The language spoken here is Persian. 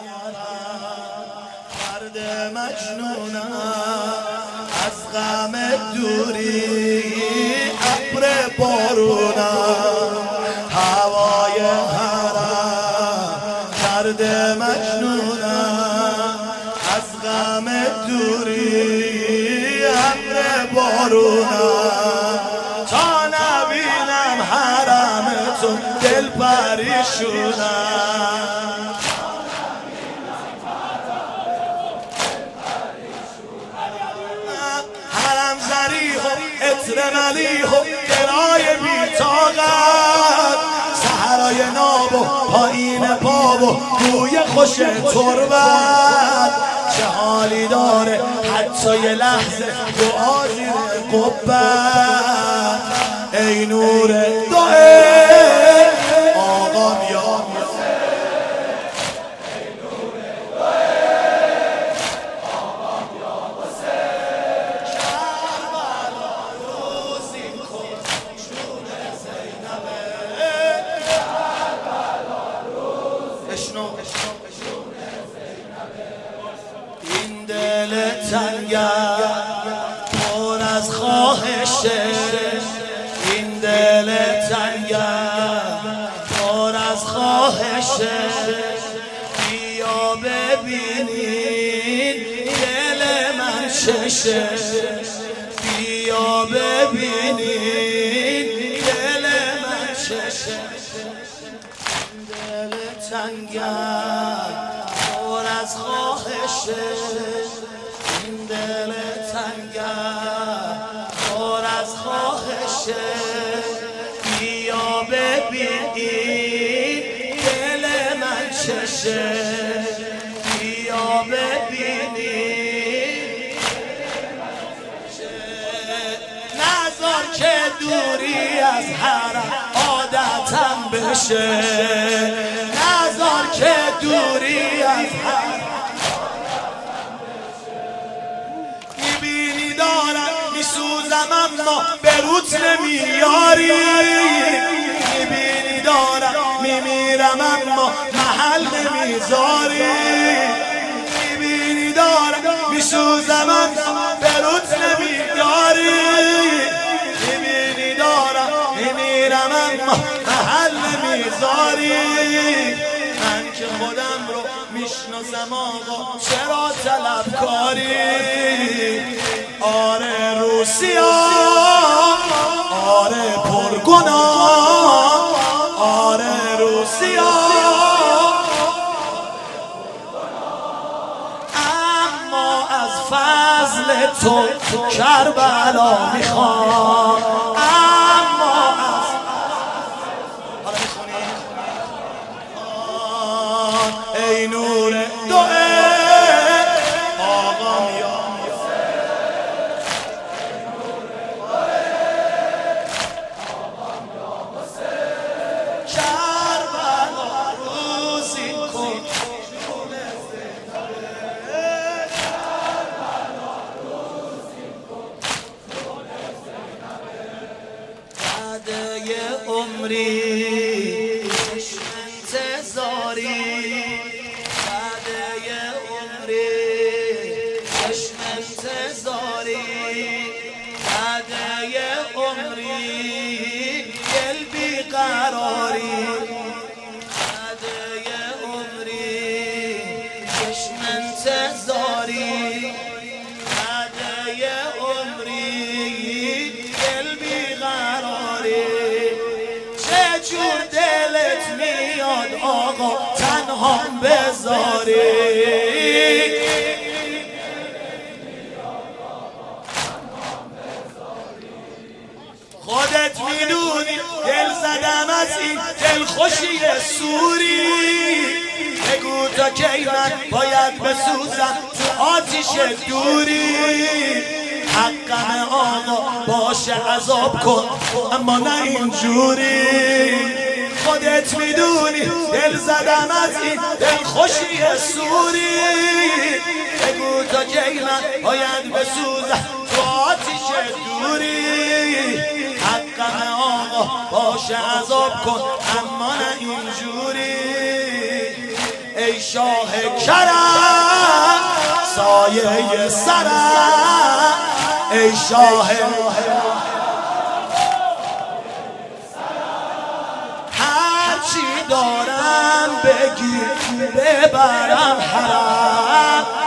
مرد مجنونم از غم دوری ابر بارونم هوای حرم مرد مجنونم از غم دوری ابر بارونم تا نبینم حرمتون دل پریشونم عطر ملیح و درای بیتاقت صحرای ناب و پایین پا و بوی خوش تربت چه حالی داره حتی یه لحظه دعا زیر قبت ای نور دعه آقام یا پر از خواهشه این دل تنگم پر از خواهشه بیا ببینین دل من چشه بیا ببینین دل من چشه این دل تنگم پر از خواهشه این دل تنگم پر از خواهشه بیا ببین دل من چشه بیا ببین دل من چشه نزار که دوری از حرم عادتم بشه نزار که دوری از حرم میسوزم اما به روت نمیاری میبینی دارم میمیرم اما محل نمیذاری میبینی دارم میسوزم اما به روت نمیاری میبینی دارم میمیرم اما محل نمیذاری من که خودم رو میشناسم آقا چرا طلبکاری آره روسیا آره پرگناه آره روسیا اما از فضل تو کربلا میخوام اما از حالا میخونی ای نور دعه عمری عشق انتظاری بعد عمری عشق انتظاری بعد عمری دل بیقراری بعد عمری عشق انتظاری بعد عمری دل بیقراری چجور دلت میاد آقا تنها بذاری خودت میدونی دل زدم از این دلخوشی سوری بگو تا کی من باید بسوزم تو آتیش دوری حقم آقا باشه عذاب کن اما نه اینجوری خودت میدونی دل زدم از این دلخوشی سوری بگو تا کی من باید بسوزم تو آتیش دوری حقم آقا باشه عذاب کن اما نه اینجوری ای شاه کرم سایه سرم ای شاه هرچی دارم بگیر ببرم حرم